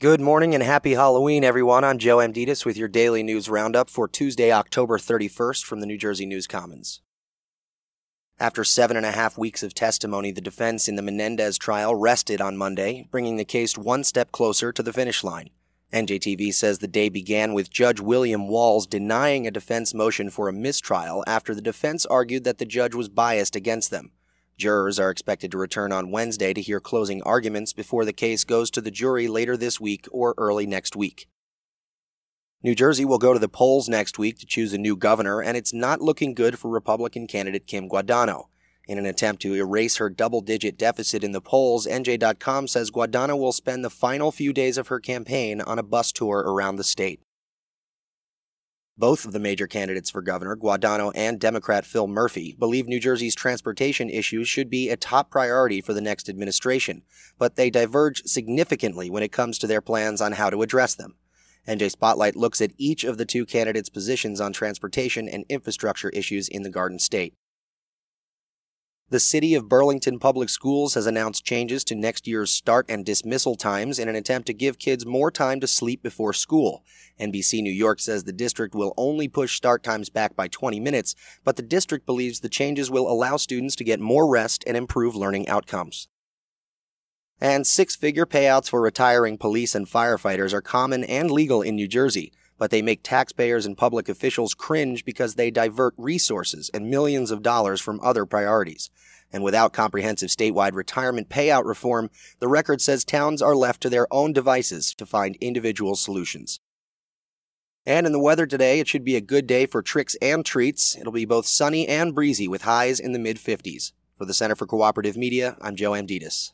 Good morning and happy Halloween, everyone. I'm Joe Amditas with your daily news roundup for Tuesday, October 31st from the New Jersey News Commons. After 7.5 weeks of testimony, the defense in the Menendez trial rested on Monday, bringing the case one step closer to the finish line. NJTV says the day began with Judge William Walls denying a defense motion for a mistrial after the defense argued that the judge was biased against them. Jurors are expected to return on Wednesday to hear closing arguments before the case goes to the jury later this week or early next week. New Jersey will go to the polls next week to choose a new governor, and it's not looking good for Republican candidate Kim Guadagno. In an attempt to erase her double-digit deficit in the polls, NJ.com says Guadagno will spend the final few days of her campaign on a bus tour around the state. Both of the major candidates for governor, Guadagno and Democrat Phil Murphy, believe New Jersey's transportation issues should be a top priority for the next administration, but they diverge significantly when it comes to their plans on how to address them. NJ Spotlight looks at each of the two candidates' positions on transportation and infrastructure issues in the Garden State. The City of Burlington Public Schools has announced changes to next year's start and dismissal times in an attempt to give kids more time to sleep before school. NBC New York says the district will only push start times back by 20 minutes, but the district believes the changes will allow students to get more rest and improve learning outcomes. And six-figure payouts for retiring police and firefighters are common and legal in New Jersey, but they make taxpayers and public officials cringe because they divert resources and millions of dollars from other priorities. And without comprehensive statewide retirement payout reform, the record says towns are left to their own devices to find individual solutions. And in the weather today, it should be a good day for tricks and treats. It'll be both sunny and breezy with highs in the mid-50s. For the Center for Cooperative Media, I'm Joe Amditas.